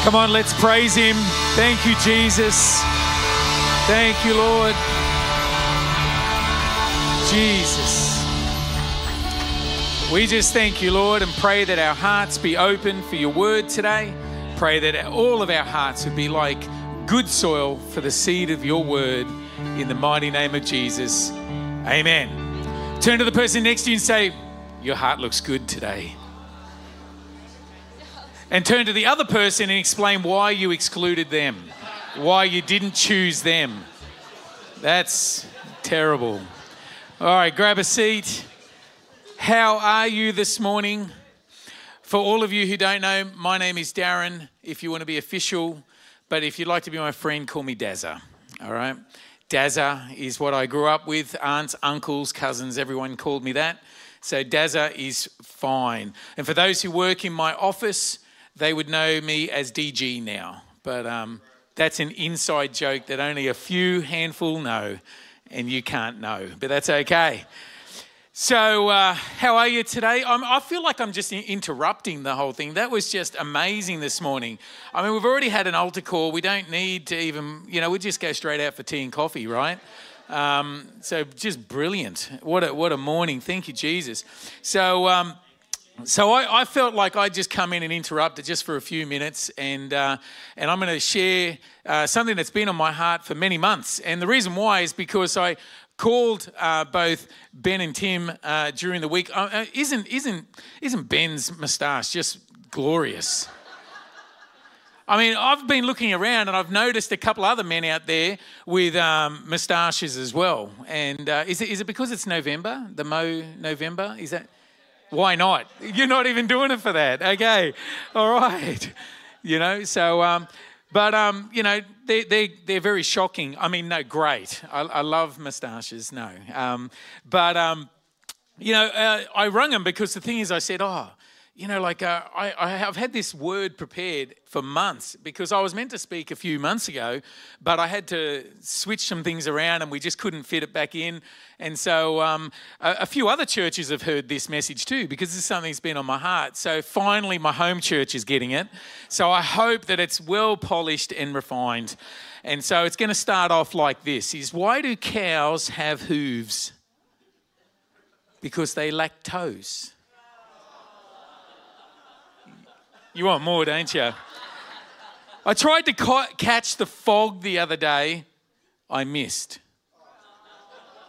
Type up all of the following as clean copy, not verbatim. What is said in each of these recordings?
Come on, let's praise him. Thank you, Jesus. Thank you, Lord. Jesus. We just thank you, Lord, and pray that our hearts be open for your word today. Pray that all of our hearts would be like good soil for the seed of your word in the mighty name of Jesus. Amen. Turn to the person next to you and say, your heart looks good today. And turn to the other person and explain why you excluded them, why you didn't choose them. That's terrible. All right, grab a seat. How are you this morning? For all of you who don't know, my name is Darren, if you want to be official. But if you'd like to be my friend, call me Dazza, all right? Dazza is what I grew up with. Aunts, uncles, cousins, everyone called me that. So Dazza is fine. And for those who work in my office, they would know me as DG now. But that's an inside joke that only a few handful know. And you can't know, but that's okay. So how are you today? I feel like I'm just interrupting the whole thing. That was just amazing this morning. I mean, we've already had an altar call. We don't need to even, you know, we just go straight out for tea and coffee, right? So just brilliant. What a morning. Thank you, Jesus. So I felt like I'd just come in and interrupt it just for a few minutes, and I'm going to share something that's been on my heart for many months. And the reason why is because I called both Ben and Tim during the week. Isn't Ben's moustache just glorious? I mean, I've been looking around and I've noticed a couple other men out there with moustaches as well. And is it because it's November? The Mo November? Is that? Why not? You're not even doing it for that. Okay. All right. You know, so, you know, they're very shocking. I mean, no, great. I love moustaches. No. You know, I rung them because the thing is I said, oh, you know, like I've had this word prepared for months because I was meant to speak a few months ago, but I had to switch some things around and we just couldn't fit it back in. And so a few other churches have heard this message too because this is something that's been on my heart. So finally my home church is getting it. So I hope that it's well polished and refined. And so it's going to start off like this, is why do cows have hooves? Because they lack toes. You want more, don't you? I tried to catch the fog the other day. I missed.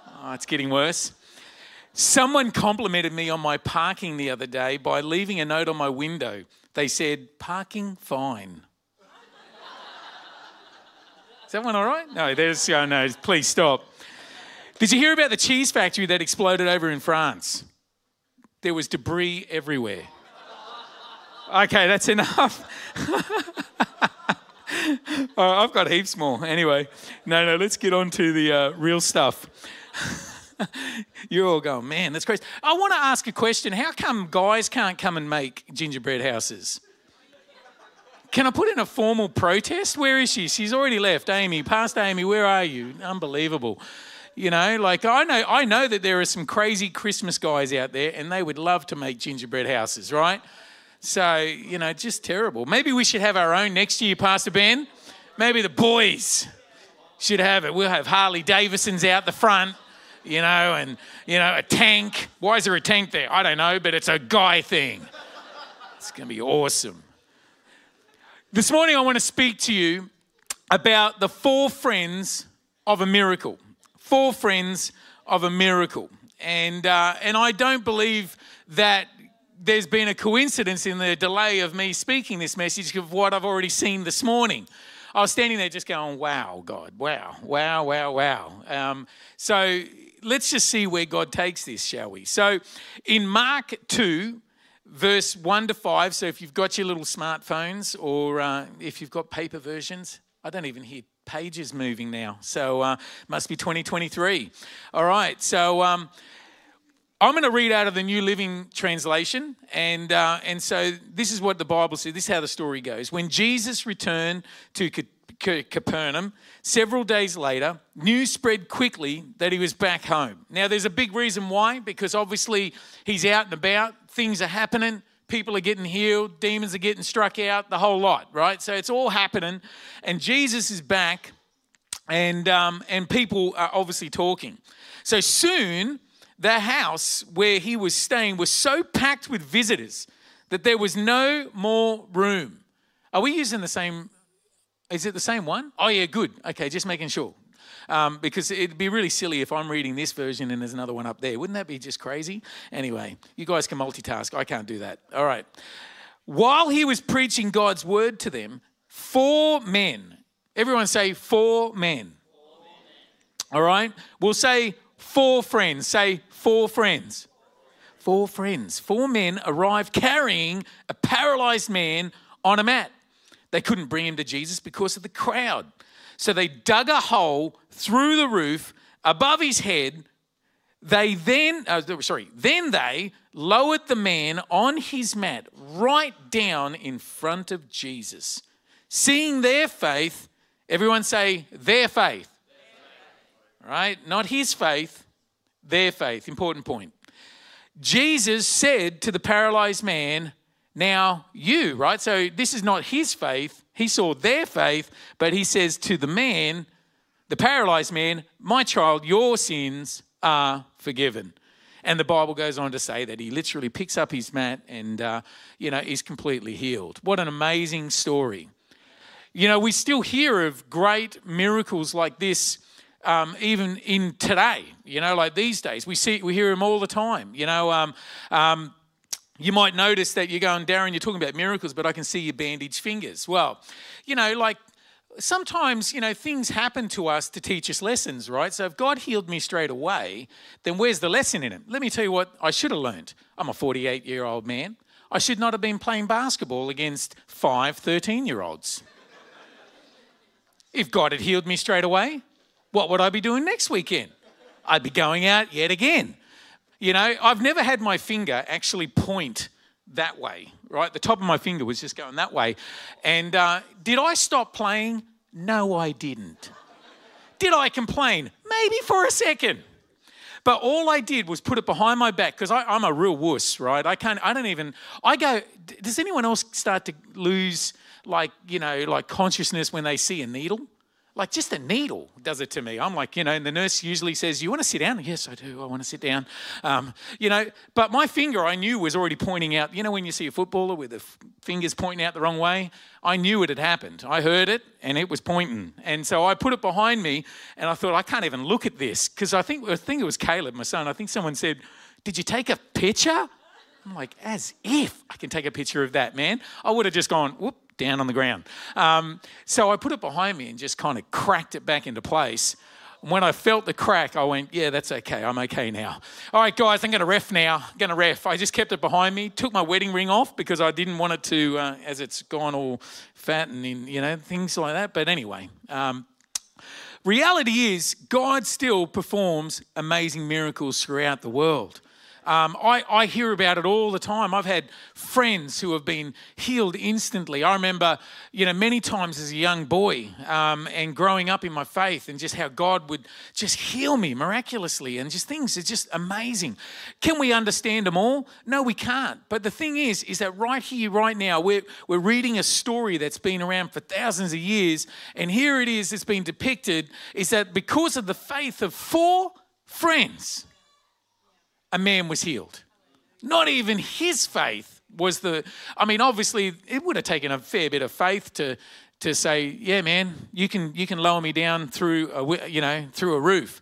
Oh, it's getting worse. Someone complimented me on my parking the other day by leaving a note on my window. They said, parking fine. Is that one all right? No, there's, oh no, please stop. Did you hear about the cheese factory that exploded over in France? There was debris everywhere. Okay, that's enough. Right, I've got heaps more. Anyway, no, let's get on to the real stuff. You're all going, man, that's crazy. I want to ask a question. How come guys can't come and make gingerbread houses? Can I put in a formal protest? Where is she? She's already left. Amy, past Amy, where are you? Unbelievable. You know, like I know that there are some crazy Christmas guys out there and they would love to make gingerbread houses, right? So, you know, just terrible. Maybe we should have our own next year, Pastor Ben. Maybe the boys should have it. We'll have Harley Davisons out the front, you know, and, you know, a tank. Why is there a tank there? I don't know, but it's a guy thing. It's going to be awesome. This morning I want to speak to you about the four friends of a miracle. Four friends of a miracle. And I don't believe that there's been a coincidence in the delay of me speaking this message of what I've already seen this morning. I was standing there just going, wow, God, wow. So let's just see where God takes this, shall we? So in Mark 2, verse 1 to 5, so if you've got your little smartphones or if you've got paper versions, I don't even hear pages moving now. So must be 2023. All right, so I'm going to read out of the New Living Translation, and so this is what the Bible says. This is how the story goes. When Jesus returned to Capernaum, several days later, news spread quickly that he was back home. Now, there's a big reason why, because obviously he's out and about, things are happening, people are getting healed, demons are getting struck out, the whole lot, right? So it's all happening, and Jesus is back, and people are obviously talking. So soon, the house where he was staying was so packed with visitors that there was no more room. Are we using the same? Is it the same one? Oh, yeah, good. Okay, just making sure. Because it'd be really silly if I'm reading this version and there's another one up there. Wouldn't that be just crazy? Anyway, you guys can multitask. I can't do that. All right. While he was preaching God's word to them, four men. Everyone say four men. 4 men. All right. We'll say four friends. Say four friends. 4 friends. 4 men arrived carrying a paralyzed man on a mat. They couldn't bring him to Jesus because of the crowd. So they dug a hole through the roof above his head. They then they lowered the man on his mat right down in front of Jesus. Seeing their faith, everyone say their faith. Their faith. Right? Not his faith, their faith. Important point. Jesus said to the paralyzed man, now you, right? So this is not his faith. He saw their faith, but he says to the man, the paralyzed man, my child, your sins are forgiven. And the Bible goes on to say that he literally picks up his mat and, is completely healed. What an amazing story. You know, we still hear of great miracles like this even in today, like these days. We hear them all the time, You might notice that you're going, Darren, you're talking about miracles, but I can see your bandaged fingers. Well, sometimes, things happen to us to teach us lessons, right? So if God healed me straight away, then where's the lesson in it? Let me tell you what I should have learned. I'm a 48-year-old man. I should not have been playing basketball against 5 13-year-olds. If God had healed me straight away, what would I be doing next weekend? I'd be going out yet again. I've never had my finger actually point that way, right? The top of my finger was just going that way. And did I stop playing? No, I didn't. Did I complain? Maybe for a second. But all I did was put it behind my back because I'm a real wuss, right? Does anyone else start to lose consciousness when they see a needle? Like just a needle does it to me. I'm like, and the nurse usually says, you want to sit down? Yes, I do. I want to sit down. But my finger I knew was already pointing out. When you see a footballer with the fingers pointing out the wrong way, I knew it had happened. I heard it and it was pointing. And so I put it behind me and I thought, I can't even look at this. Because I think it was Caleb, my son. I think someone said, did you take a picture? I'm like, as if I can take a picture of that, man. I would have just gone, whoop, down on the ground. So I put it behind me and just kind of cracked it back into place. When I felt the crack, I went, yeah, that's okay. I'm okay now. All right, guys, I'm going to ref now. I'm going to ref. I just kept it behind me, took my wedding ring off because I didn't want it to, as it's gone all fat and, things like that. But anyway, reality is God still performs amazing miracles throughout the world. I hear about it all the time. I've had friends who have been healed instantly. I remember, many times as a young boy and growing up in my faith and just how God would just heal me miraculously and just things are just amazing. Can we understand them all? No, we can't. But the thing is that right here, right now, we're reading a story that's been around for thousands of years, and here it is, it's been depicted, is that because of the faith of 4 friends... a man was healed. Not even his faith was obviously it would have taken a fair bit of faith to say, yeah, man, you can lower me down through a roof.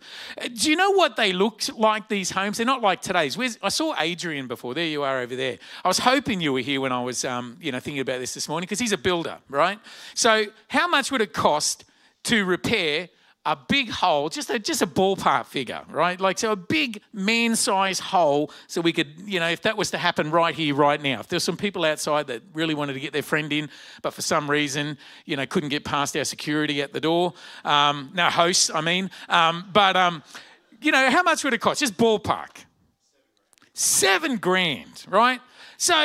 Do you know what they look like, these homes? They're not like today's. I saw Adrian before. There you are over there. I was hoping you were here when I was thinking about this morning because he's a builder, right? So how much would it cost to repair a big hole, just a ballpark figure, right? A big man-sized hole so we could, if that was to happen right here, right now. If there's some people outside that really wanted to get their friend in, but for some reason, couldn't get past our security at the door. How much would it cost? Just ballpark. $7,000, right? So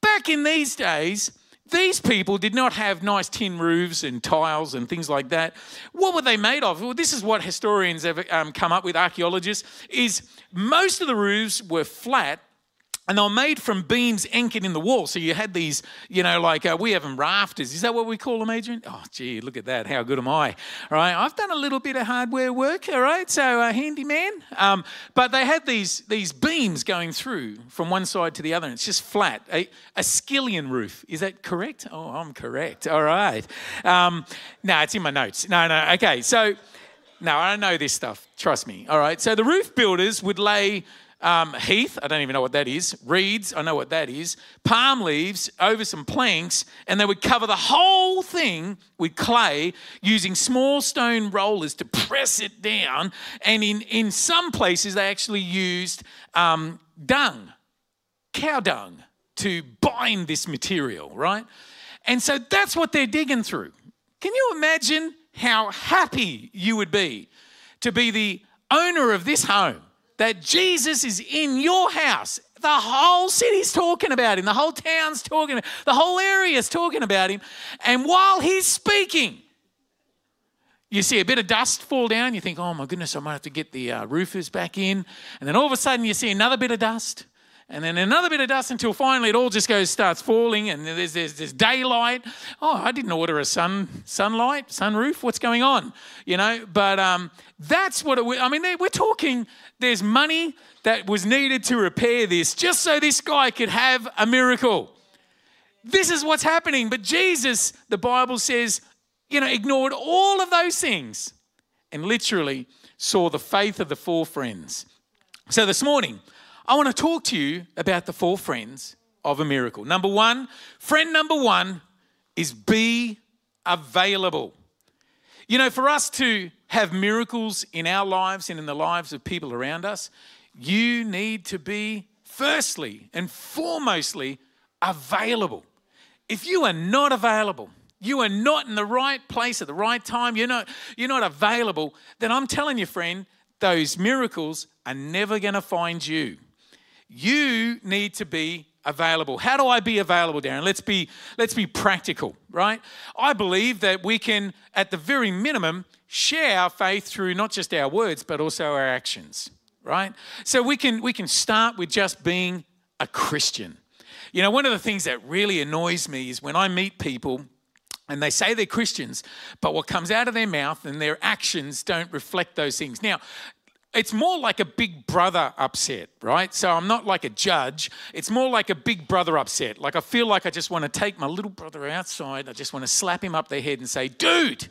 back in these days, these people did not have nice tin roofs and tiles and things like that. What were they made of? Well, this is what historians have come up with, archaeologists, is most of the roofs were flat And they were made from beams anchored in the wall. So you had these, you know, like we have them rafters. Is that what we call them, Adrian? Oh, gee, look at that. How good am I? All right. I've done a little bit of hardware work. All right. So handyman. But they had these beams going through from one side to the other. And it's just flat. A skillion roof. Is that correct? Oh, I'm correct. All right. No, it's in my notes. No. Okay. So, no, I know this stuff. Trust me. All right. So the roof builders would lay... heath, I don't even know what that is. Reeds, I know what that is. Palm leaves over some planks, and they would cover the whole thing with clay using small stone rollers to press it down. And in some places, they actually used dung, cow dung, to bind this material, right? And so that's what they're digging through. Can you imagine how happy you would be to be the owner of this home? That Jesus is in your house. The whole city's talking about him. The whole town's talking about him. The whole area's talking about him. And while he's speaking, you see a bit of dust fall down. You think, oh, my goodness, I might have to get the roofers back in. And then all of a sudden you see another bit of dust. And then another bit of dust until finally it all just starts falling and there's daylight. Oh, I didn't order a sunroof. What's going on? You know, but that's what I mean, we're talking there's money that was needed to repair this just so this guy could have a miracle. This is what's happening. But Jesus, the Bible says, you know, ignored all of those things and literally saw the faith of the four friends. So this morning, I want to talk to you about the four friends of a miracle. Number one, friend number one is be available. You know, for us to have miracles in our lives and in the lives of people around us, you need to be firstly and foremostly available. If you are not available, you are not in the right place at the right time, you're not available, then I'm telling you, friend, those miracles are never going to find you. You need to be available. How do I be available, Darren? Let's be practical, right? I believe that we can, at the very minimum, share our faith through not just our words, but also our actions, right? So we can start with just being a Christian. You know, one of the things that really annoys me is when I meet people and they say they're Christians, but what comes out of their mouth and their actions don't reflect those things. Now, it's more like a big brother upset, right? So I'm not like a judge. It's more like a big brother upset. Like I feel like I just want to take my little brother outside. I just want to slap him up the head and say, dude,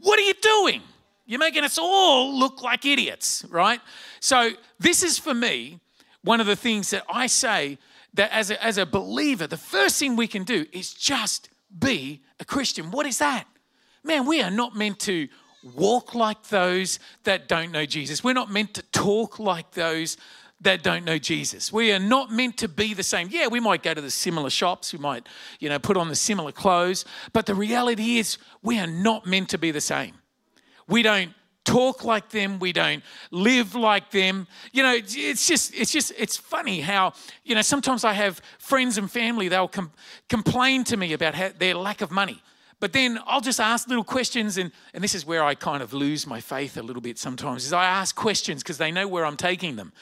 what are you doing? You're making us all look like idiots, right? So this is for me one of the things that I say that as a believer, the first thing we can do is just be a Christian. What is that? Man, we are not meant to walk like those that don't know Jesus. We're not meant to talk like those that don't know Jesus. We are not meant to be the same. Yeah, we might go to the similar shops. We might, you know, put on the similar clothes. But the reality is we are not meant to be the same. We don't talk like them. We don't live like them. You know, it's funny how, you know, sometimes I have friends and family, they'll complain to me about their lack of money. But then I'll just ask little questions, and this is where I kind of lose my faith a little bit sometimes, is I ask questions because they know where I'm taking them.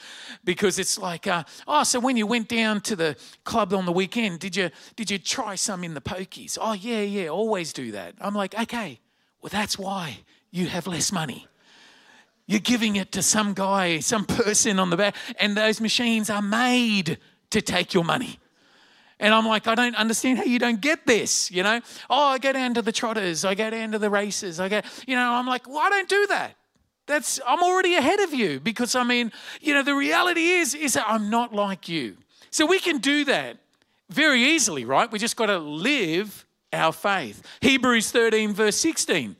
Because it's like, oh, so when you went down to the club on the weekend, did you try some in the pokies? Oh, yeah, always do that. I'm like, okay, well, that's why you have less money. You're giving it to some guy, some person on the back, and those machines are made to take your money. And I'm like, I don't understand how you don't get this, you know. Oh, I go down to the trotters. I go down to the races. I'm like, well, I don't do that. I'm already ahead of you because, I mean, you know, the reality is that I'm not like you. So we can do that very easily, right? We just got to live our faith. Hebrews 13 verse 16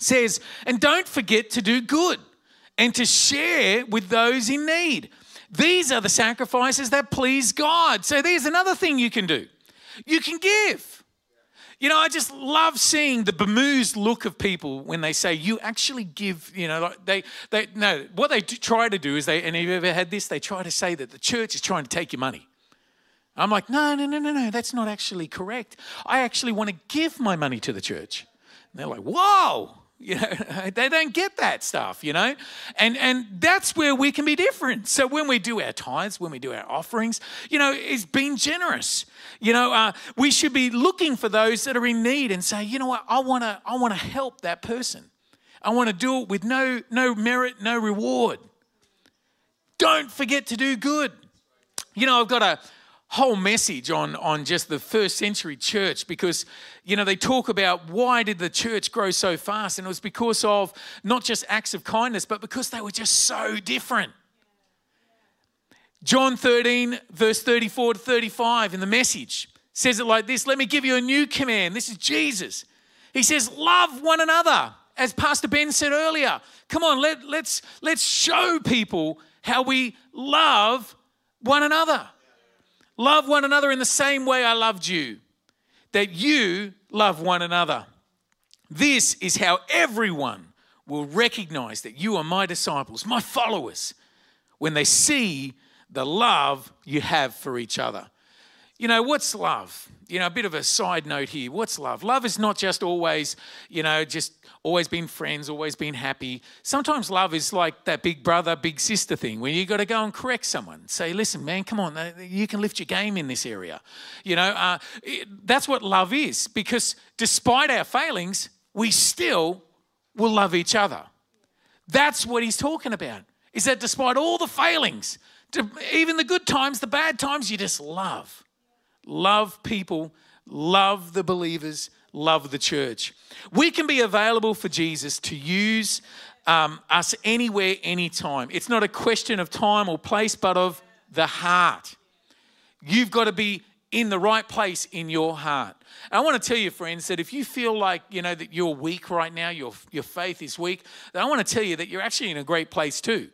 says, and don't forget to do good and to share with those in need. These are the sacrifices that please God. So there's another thing you can do. You can give. You know, I just love seeing the bemused look of people when they say, you actually give, you know, like what they try to do is and have you ever had this? They try to say that the church is trying to take your money. I'm like, no, that's not actually correct. I actually want to give my money to the church. And they're like, whoa. You know, they don't get that stuff, you know, and that's where we can be different. So when we do our tithes, when we do our offerings, you know, it's being generous. You know, we should be looking for those that are in need and say, you know what, I want to help that person. I want to do it with no merit, no reward. Don't forget to do good. You know, I've got a whole message on just the first century church because, you know, they talk about why did the church grow so fast, and it was because of not just acts of kindness, but because they were just so different. John 13, verse 34 to 35 in the Message says it like this: let me give you a new command. This is Jesus. He says, love one another. As Pastor Ben said earlier, come on, let's show people how we love one another. Love one another in the same way I loved you, that you love one another. This is how everyone will recognize that you are my disciples, my followers, when they see the love you have for each other. You know, what's love? You know, a bit of a side note here. What's love? Love is not just always, you know, just always being friends, always being happy. Sometimes love is like that big brother, big sister thing where you've got to go and correct someone. Say, listen, man, come on, you can lift your game in this area. You know, that's what love is, because despite our failings, we still will love each other. That's what he's talking about, is that despite all the failings, even the good times, the bad times, you just love. Love people, love the believers, love the church. We can be available for Jesus to use us anywhere, anytime. It's not a question of time or place, but of the heart. You've got to be in the right place in your heart. And I want to tell you, friends, that if you feel like, you know, that you're weak right now, your faith is weak, then I want to tell you that you're actually in a great place too.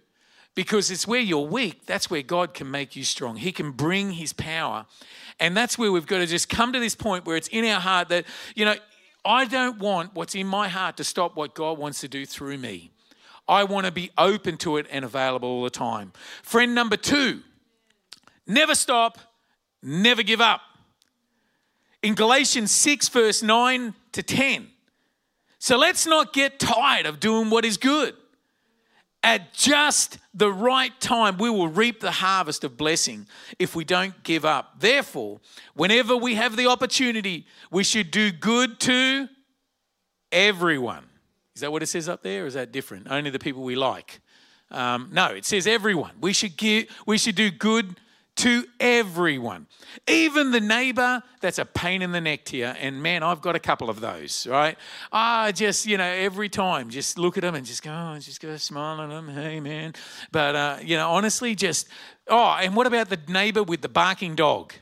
Because it's where you're weak, that's where God can make you strong. He can bring his power. And that's where we've got to just come to this point where it's in our heart that, you know, I don't want what's in my heart to stop what God wants to do through me. I want to be open to it and available all the time. Friend number two, never stop, never give up. In Galatians 6, verse 9 to 10. So let's not get tired of doing what is good. At just the right time, we will reap the harvest of blessing if we don't give up. Therefore, whenever we have the opportunity, we should do good to everyone. Is that what it says up there, or is that different? Only the people we like. No, it says everyone. We should do good to everyone. Even the neighbour, that's a pain in the neck here. And man, I've got a couple of those, right? I just, you know, every time just look at them and just go, oh, just go smile at them. Hey, man. But, you know, honestly, just, oh, and what about the neighbour with the barking dog?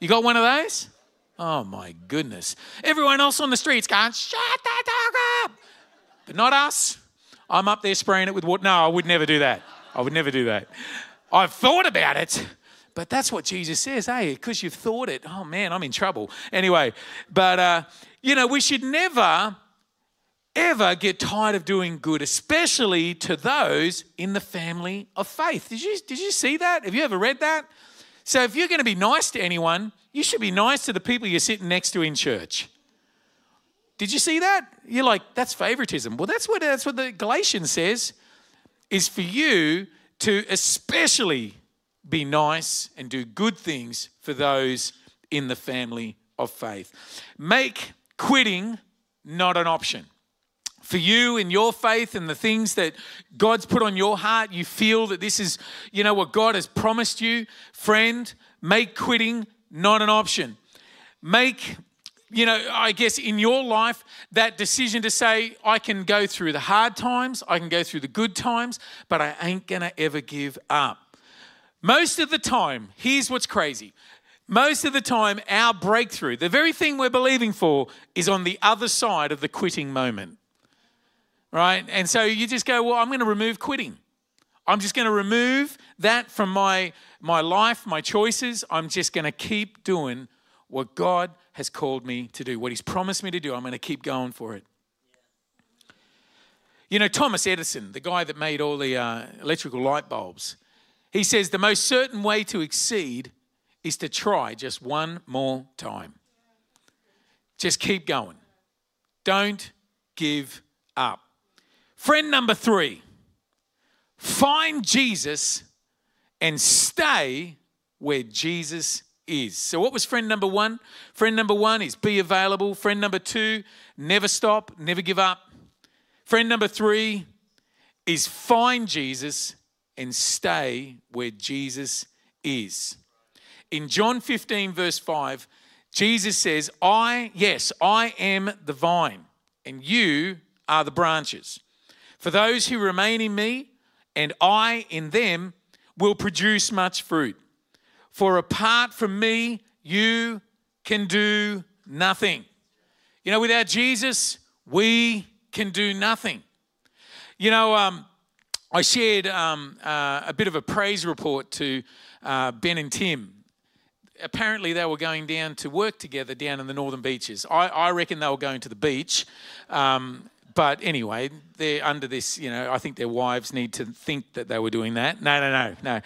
You got one of those? Oh, my goodness. Everyone else on the street's going, shut that dog up. But not us. I'm up there spraying it with water. No, I would never do that. I would never do that. I've thought about it. But that's what Jesus says, hey, because you've thought it. Oh, man, I'm in trouble. Anyway, but, you know, we should never, ever get tired of doing good, especially to those in the family of faith. Did you see that? Have you ever read that? So if you're going to be nice to anyone, you should be nice to the people you're sitting next to in church. Did you see that? You're like, that's favoritism. Well, that's what the Galatians says, is for you to especially be nice and do good things for those in the family of faith. Make quitting not an option. For you and your faith and the things that God's put on your heart, you feel that this is, you know, what God has promised you. Friend, make quitting not an option. Make, you know, I guess in your life, that decision to say, I can go through the hard times, I can go through the good times, but I ain't going to ever give up. Most of the time, here's what's crazy. Most of the time, our breakthrough, the very thing we're believing for, is on the other side of the quitting moment, right? And so you just go, well, I'm going to remove quitting. I'm just going to remove that from my life, my choices. I'm just going to keep doing what God has called me to do, what he's promised me to do. I'm going to keep going for it. You know, Thomas Edison, the guy that made all the electrical light bulbs, he says the most certain way to exceed is to try just one more time. Just keep going. Don't give up. Friend number three, find Jesus and stay where Jesus is. So what was friend number one? Friend number one is be available. Friend number two, never stop, never give up. Friend number three is find Jesus and stay where Jesus is. In John 15 verse 5, Jesus says, I am the vine and you are the branches. For those who remain in me and I in them will produce much fruit. For apart from me, you can do nothing. You know, without Jesus, we can do nothing. You know, I shared a bit of a praise report to Ben and Tim. Apparently they were going down to work together down in the Northern Beaches. I reckon they were going to the beach. But anyway, they're under this, you know, I think their wives need to think that they were doing that. No.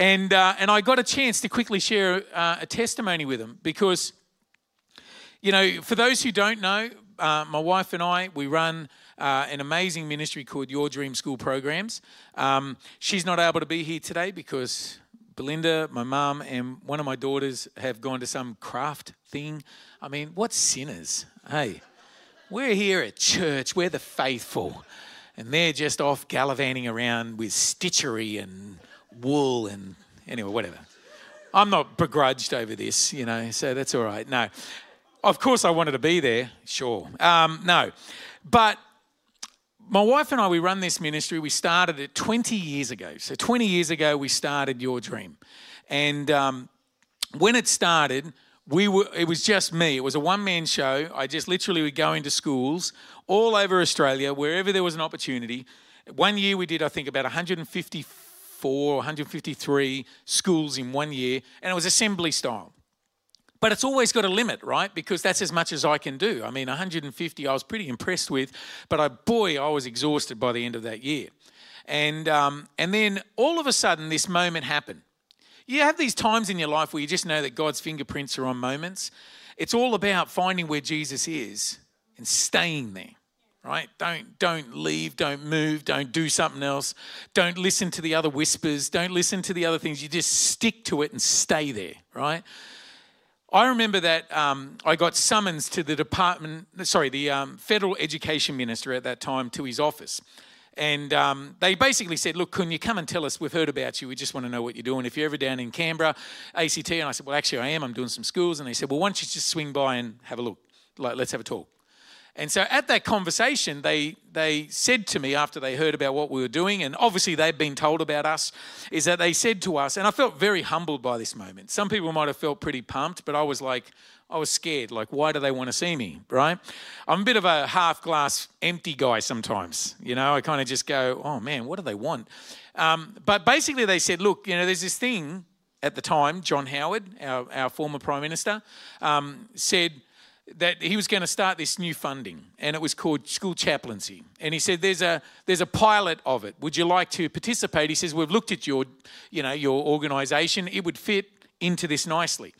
And I got a chance to quickly share a testimony with them because, you know, for those who don't know, my wife and I, we run an amazing ministry called Your Dream School Programs. She's not able to be here today because Belinda, my mum, and one of my daughters have gone to some craft thing. I mean, what sinners, hey? We're here at church, we're the faithful, and they're just off gallivanting around with stitchery and wool and anyway, whatever. I'm not begrudged over this, you know, so that's all right. No, of course I wanted to be there, sure. No, but my wife and I, we run this ministry. We started it 20 years ago. So 20 years ago, we started Your Dream. And when it started, it was just me. It was a one-man show. I just literally would go into schools all over Australia, wherever there was an opportunity. One year we did, I think, about 154 or 153 schools in one year. And it was assembly style. But it's always got a limit, right? Because that's as much as I can do. I mean, 150 I was pretty impressed with, but I was exhausted by the end of that year. And then all of a sudden this moment happened. You have these times in your life where you just know that God's fingerprints are on moments. It's all about finding where Jesus is and staying there, right? Don't leave, don't move, don't do something else. Don't listen to the other whispers. Don't listen to the other things. You just stick to it and stay there, right? I remember that I got summoned to the Federal Education Minister at that time to his office. And they basically said, look, can you come and tell us? We've heard about you. We just want to know what you're doing. If you're ever down in Canberra, ACT. And I said, well, actually, I am. I'm doing some schools. And they said, well, why don't you just swing by and have a look? Like, let's have a talk. And so at that conversation, they said to me after they heard about what we were doing, and obviously they'd been told about us, is that they said to us, and I felt very humbled by this moment. Some people might have felt pretty pumped, but I was scared. Like, why do they want to see me, right? I'm a bit of a half glass empty guy sometimes. You know, I kind of just go, oh man, what do they want? But basically they said, look, you know, there's this thing at the time, John Howard, our former Prime Minister, said that he was going to start this new funding, and it was called school chaplaincy. And he said, there's a pilot of it. Would you like to participate? He says, we've looked at your organisation. It would fit into this nicely.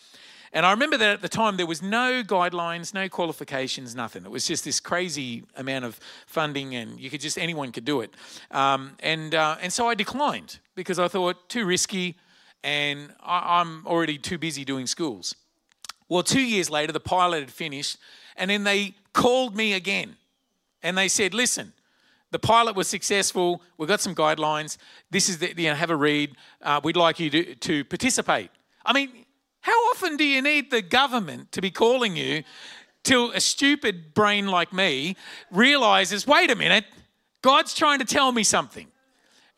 And I remember that at the time there was no guidelines, no qualifications, nothing. It was just this crazy amount of funding, and you could just anyone could do it. And so I declined because I thought too risky, and I'm already too busy doing schools. Well, 2 years later, the pilot had finished, and then they called me again. And they said, listen, the pilot was successful. We've got some guidelines. This is the, you know, have a read. We'd like you to participate. I mean, how often do you need the government to be calling you till a stupid brain like me realises, wait a minute, God's trying to tell me something?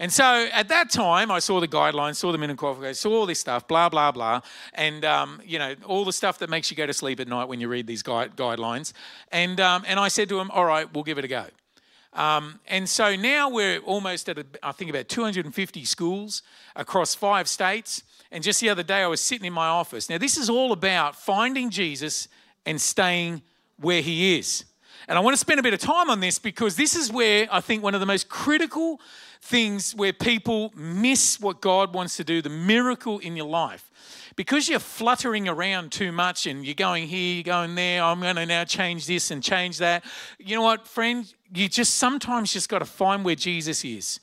And so at that time, I saw the guidelines, saw the minimum qualifications, saw all this stuff, blah, blah, blah. And, you know, all the stuff that makes you go to sleep at night when you read these guidelines. And I said to him, all right, we'll give it a go. And so now we're almost at, I think, about 250 schools across 5 states. And just the other day, I was sitting in my office. Now, this is all about finding Jesus and staying where he is. And I want to spend a bit of time on this because this is where I think one of the most critical things where people miss what God wants to do, the miracle in your life. because you're fluttering around too much and you're going here, you're going there, I'm going to now change this and change that. You know what, friend? You just sometimes just got to find where Jesus is,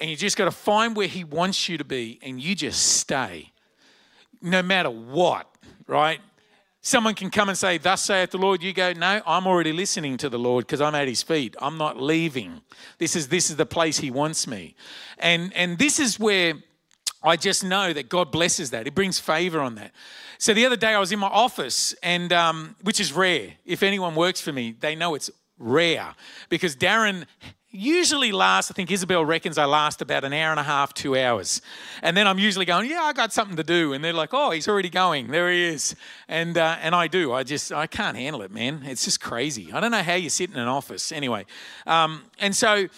and you just got to find where he wants you to be, and you just stay no matter what, right? Someone can come and say, thus saith the Lord. You go, no, I'm already listening to the Lord because I'm at his feet. I'm not leaving. This is the place he wants me. And this is where I just know that God blesses that. He brings favour on that. So the other day I was in my office, and which is rare. If anyone works for me, they know it's rare, because Darren usually lasts, I think Isabel reckons I last about an hour and a half, 2 hours. And then I'm usually going, yeah, I got something to do. And they're like, oh, he's already going. There he is. And I do. I can't handle it, man. It's just crazy. I don't know how you sit in an office. Anyway, and so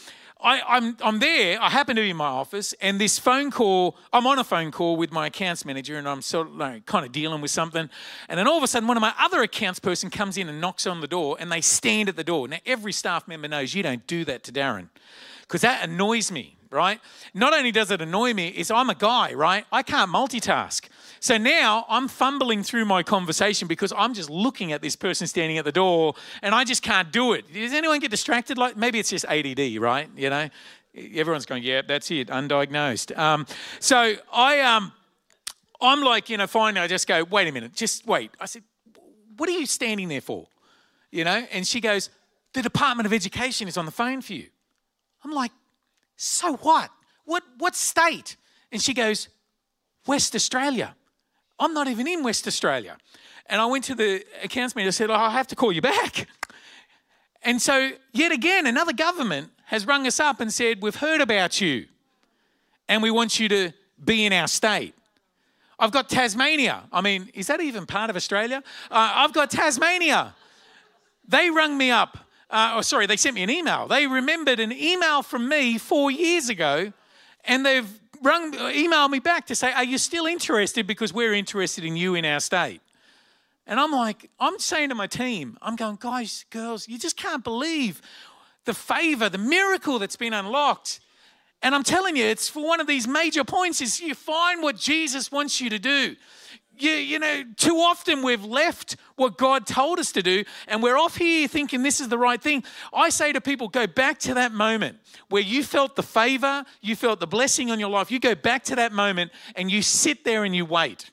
I'm there. I happen to be in my office, and this phone call, I'm on a phone call with my accounts manager, and I'm sort of like, kind of dealing with something. And then all of a sudden, one of my other accounts person comes in and knocks on the door, and they stand at the door. Now, every staff member knows you don't do that to Darren, because that annoys me, right? Not only does it annoy me, it's I'm a guy, right? I can't multitask. So now I'm fumbling through my conversation because I'm just looking at this person standing at the door, and I just can't do it. Does anyone get distracted? Like, maybe it's just ADD, right? You know, everyone's going, yeah, that's it, undiagnosed. So I'm like, you know, finally I just go, wait a minute, just wait. I said, what are you standing there for? You know, and she goes, the Department of Education is on the phone for you. I'm like, so what? What state? And she goes, West Australia. I'm not even in West Australia. And I went to the accounts manager and said, oh, I have to call you back. And so yet again, another government has rung us up and said, we've heard about you and we want you to be in our state. I've got Tasmania. I mean, is that even part of Australia? I've got Tasmania. They rung me up. They sent me an email. They remembered an email from me 4 years ago, and they've emailed me back to say, are you still interested, because we're interested in you in our state. And I'm like, I'm saying to my team, I'm going, guys, girls, you just can't believe the favour, the miracle that's been unlocked. And I'm telling you, it's for one of these major points is you find what Jesus wants you to do. You know, too often we've left what God told us to do, and we're off here thinking this is the right thing. I say to people, go back to that moment where you felt the favour, you felt the blessing on your life. You go back to that moment and you sit there and you wait.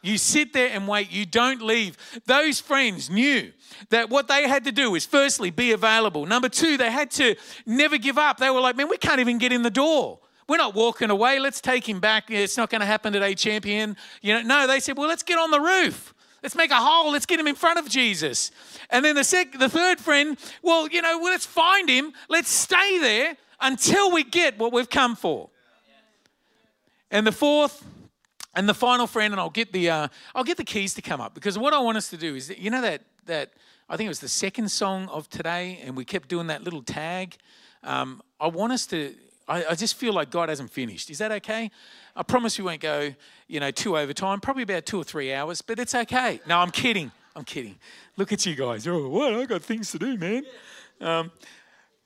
You sit there and wait. You don't leave. Those friends knew that what they had to do is firstly, be available. Number two, they had to never give up. They were like, man, we can't even get in the door. We're not walking away. Let's take him back. It's not going to happen today, champion. You know, no, they said, well, let's get on the roof. Let's make a hole. Let's get him in front of Jesus. And then the third friend, well, you know, well, let's find him. Let's stay there until we get what we've come for. And the fourth and the final friend, and I'll get the keys to come up, because what I want us to do is, you know, that I think it was the second song of today, and we kept doing that little tag. I want us to. I just feel like God hasn't finished. Is that okay? I promise we won't go, you know, too overtime, probably about 2 or 3 hours, but it's okay. No, I'm kidding. I'm kidding. Look at you guys. Oh, what? I got things to do, man.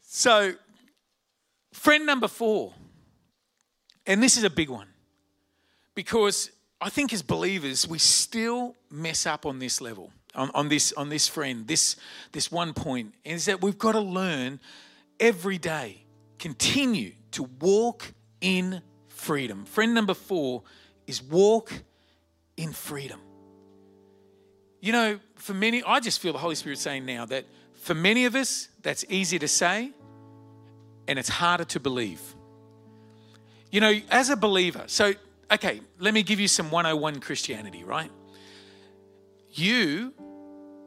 So friend number four, and this is a big one, because I think as believers, we still mess up on this level, on this friend, this one point, is that we've got to learn every day, continue to walk in freedom. Friend number four is walk in freedom. You know, for many, I just feel the Holy Spirit saying now that for many of us, that's easy to say and it's harder to believe. You know, as a believer, so, okay, let me give you some 101 Christianity, right? You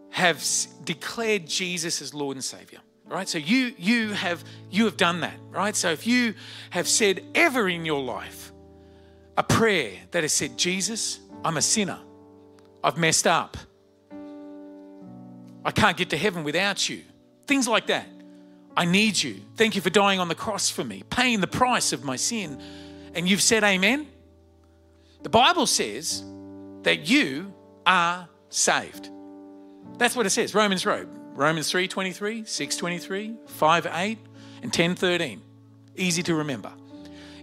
have declared Jesus as Lord and Savior. Right, so you have done that, right? So if you have said ever in your life a prayer that has said, Jesus, I'm a sinner, I've messed up, I can't get to heaven without you, things like that, I need you, thank you for dying on the cross for me, paying the price of my sin, and you've said amen, the Bible says that you are saved. That's what it says, Romans 3:23, 6:23, 5:8, and 10:13. Easy to remember.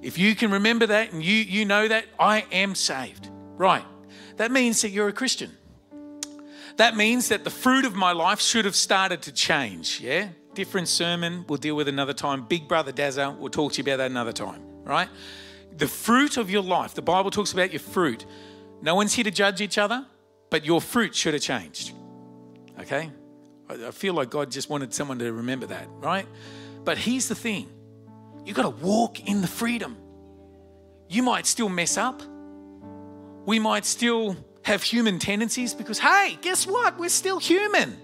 If you can remember that and you know that, I am saved. Right. that means that you're a Christian. That means that the fruit of my life should have started to change, yeah? Different sermon, we'll deal with another time. Big Brother Dazza, we'll talk to you about that another time, right? The fruit of your life, the Bible talks about your fruit. No one's here to judge each other, but your fruit should have changed, okay? I feel like God just wanted someone to remember that, right? But here's the thing. You've got to walk in the freedom. You might still mess up. We might still have human tendencies because, hey, guess what? We're still human.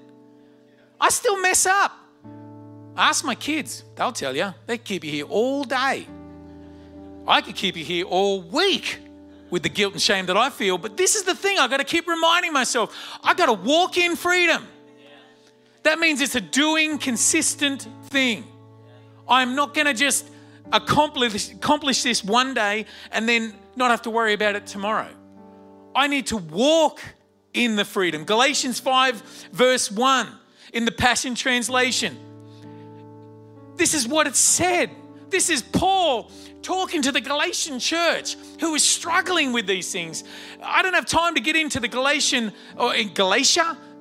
I still mess up. Ask my kids. They'll tell you. They keep you here all day. I could keep you here all week with the guilt and shame that I feel. But this is the thing. I've got to keep reminding myself. I've got to walk in freedom. That means it's a doing consistent thing. I'm not going to just accomplish this one day and then not have to worry about it tomorrow. I need to walk in the freedom. Galatians 5 verse 1 in the Passion Translation. This is what it said. This is Paul talking to the Galatian church who is struggling with these things. I don't have time to get into the Galatia,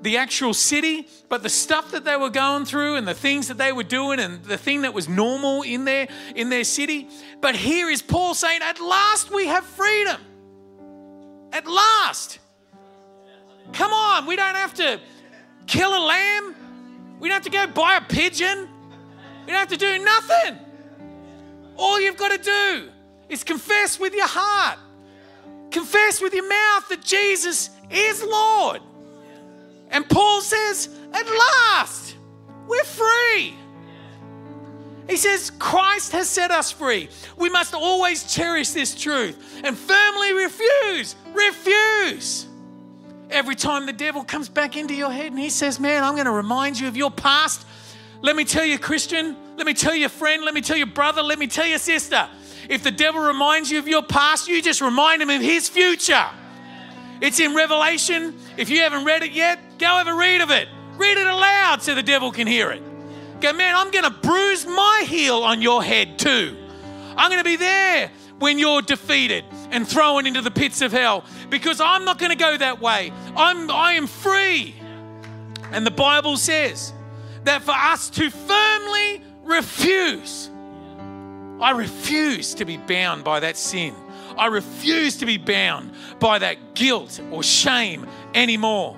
the actual city, but the stuff that they were going through and the things that they were doing and the thing that was normal in their city. But here is Paul saying, at last we have freedom. At last. Come on, we don't have to kill a lamb. We don't have to go buy a pigeon. We don't have to do nothing. All you've got to do is confess with your heart. Confess with your mouth that Jesus is Lord. And Paul says, at last, we're free. He says, Christ has set us free. We must always cherish this truth and firmly refuse. Every time the devil comes back into your head and he says, man, I'm going to remind you of your past. Let me tell you, Christian, let me tell you, friend, let me tell you, brother, let me tell you, sister. If the devil reminds you of your past, you just remind him of his future. It's in Revelation. If you haven't read it yet, go have a read of it. Read it aloud so the devil can hear it. Go, man, I'm going to bruise my heel on your head too. I'm going to be there when you're defeated and thrown into the pits of hell because I'm not going to go that way. I am free. And the Bible says that for us to firmly refuse. I refuse to be bound by that sin. I refuse to be bound by that guilt or shame anymore.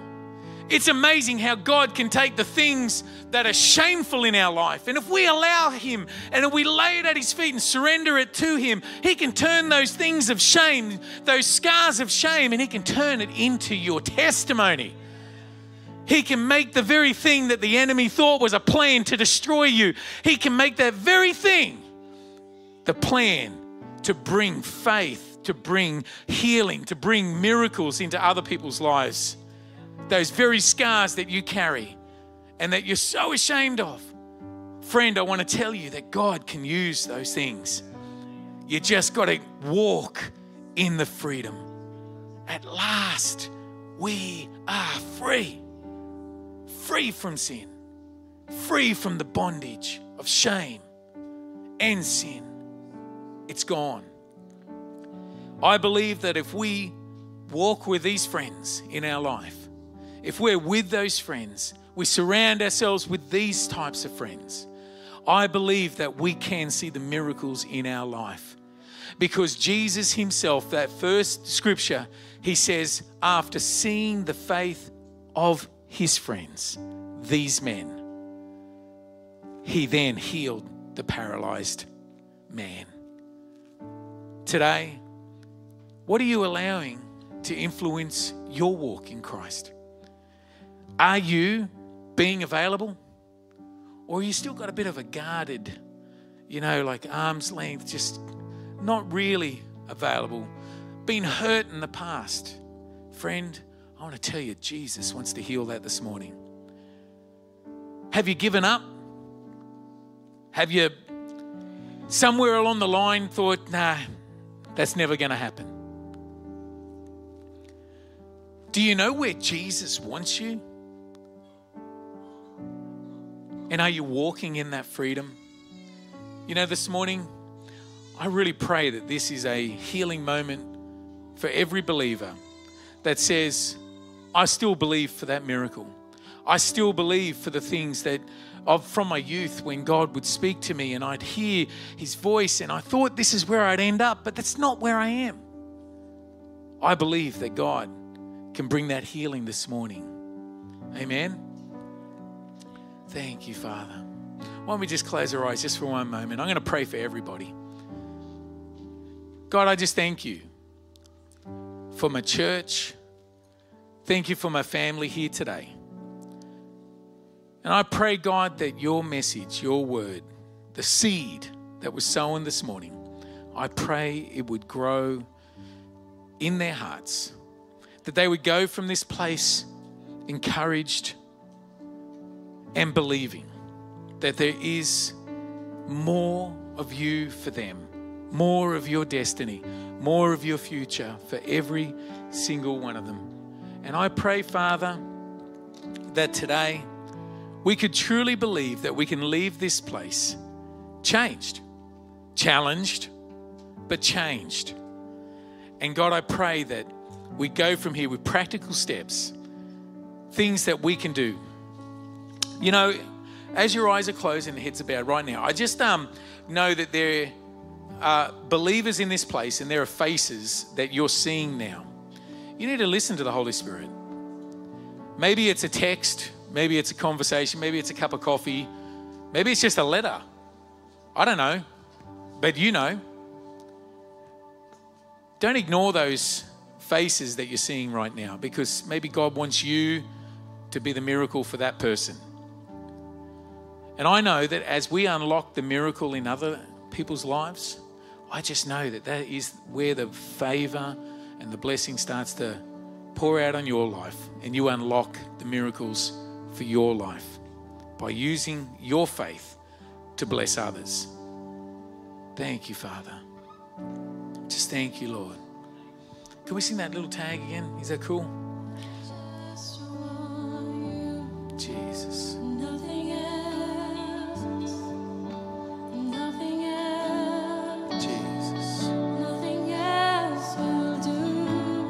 It's amazing how God can take the things that are shameful in our life, and if we allow Him and if we lay it at His feet and surrender it to Him, He can turn those things of shame, those scars of shame, and He can turn it into your testimony. He can make the very thing that the enemy thought was a plan to destroy you. He can make that very thing the plan to bring faith, to bring healing, to bring miracles into other people's lives. Those very scars that you carry and that you're so ashamed of. Friend, I want to tell you that God can use those things. You just got to walk in the freedom. At last, we are free. Free from sin. Free from the bondage of shame and sin. It's gone. I believe that if we walk with these friends in our life, if we're with those friends, we surround ourselves with these types of friends, I believe that we can see the miracles in our life. Because Jesus Himself, that first scripture, He says, after seeing the faith of His friends, these men, He then healed the paralyzed man. Today, what are you allowing to influence your walk in Christ? Are you being available? Or you still got a bit of a guarded, like arm's length, just not really available, been hurt in the past? Friend, I want to tell you, Jesus wants to heal that this morning. Have you given up? Have you somewhere along the line thought, nah, that's never going to happen? Do you know where Jesus wants you? And are you walking in that freedom? This morning, I really pray that this is a healing moment for every believer, that says, I still believe for that miracle. I still believe for the things that from my youth when God would speak to me and I'd hear his voice and I thought this is where I'd end up, but that's not where I am. I believe that God can bring that healing this morning. Amen. Thank you, Father. Why don't we just close our eyes just for one moment? I'm going to pray for everybody. God, I just thank you for my church. Thank you for my family here today. And I pray, God, that your message, your word, the seed that was sown this morning, I pray it would grow in their hearts, that they would go from this place encouraged and believing that there is more of you for them, more of your destiny, more of your future for every single one of them. And I pray, Father, that today we could truly believe that we can leave this place changed, challenged, but changed. And God, I pray that we go from here with practical steps, things that we can do. You know, as your eyes are closed and the heads are bowed right now, I just know that there are believers in this place and there are faces that you're seeing now. You need to listen to the Holy Spirit. Maybe it's a text, maybe it's a conversation, maybe it's a cup of coffee, maybe it's just a letter. I don't know, but you know. Don't ignore those faces that you're seeing right now, because maybe God wants you to be the miracle for that person. And I know that as we unlock the miracle in other people's lives, I just know that that is where the favor and the blessing starts to pour out on your life, and you unlock the miracles for your life by using your faith to bless others. Thank you, Father. Just thank you, Lord. Can we sing that little tag again? Is that cool? Jesus. Nothing else. Nothing else. Jesus. Nothing else will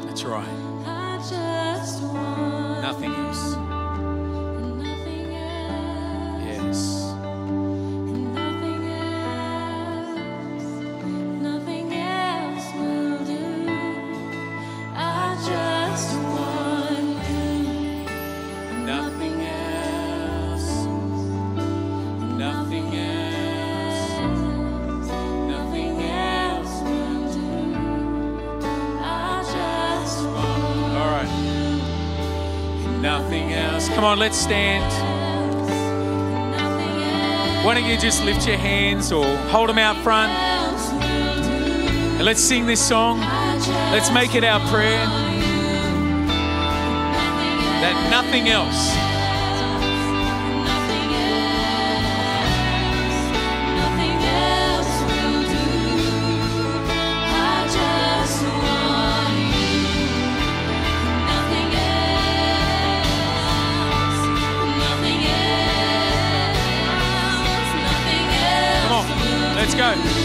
do. That's right. I just want nothing else. Nothing else. Yes. Come on, let's stand. Why don't you just lift your hands or hold them out front? And let's sing this song. Let's make it our prayer. That nothing else. Let's go.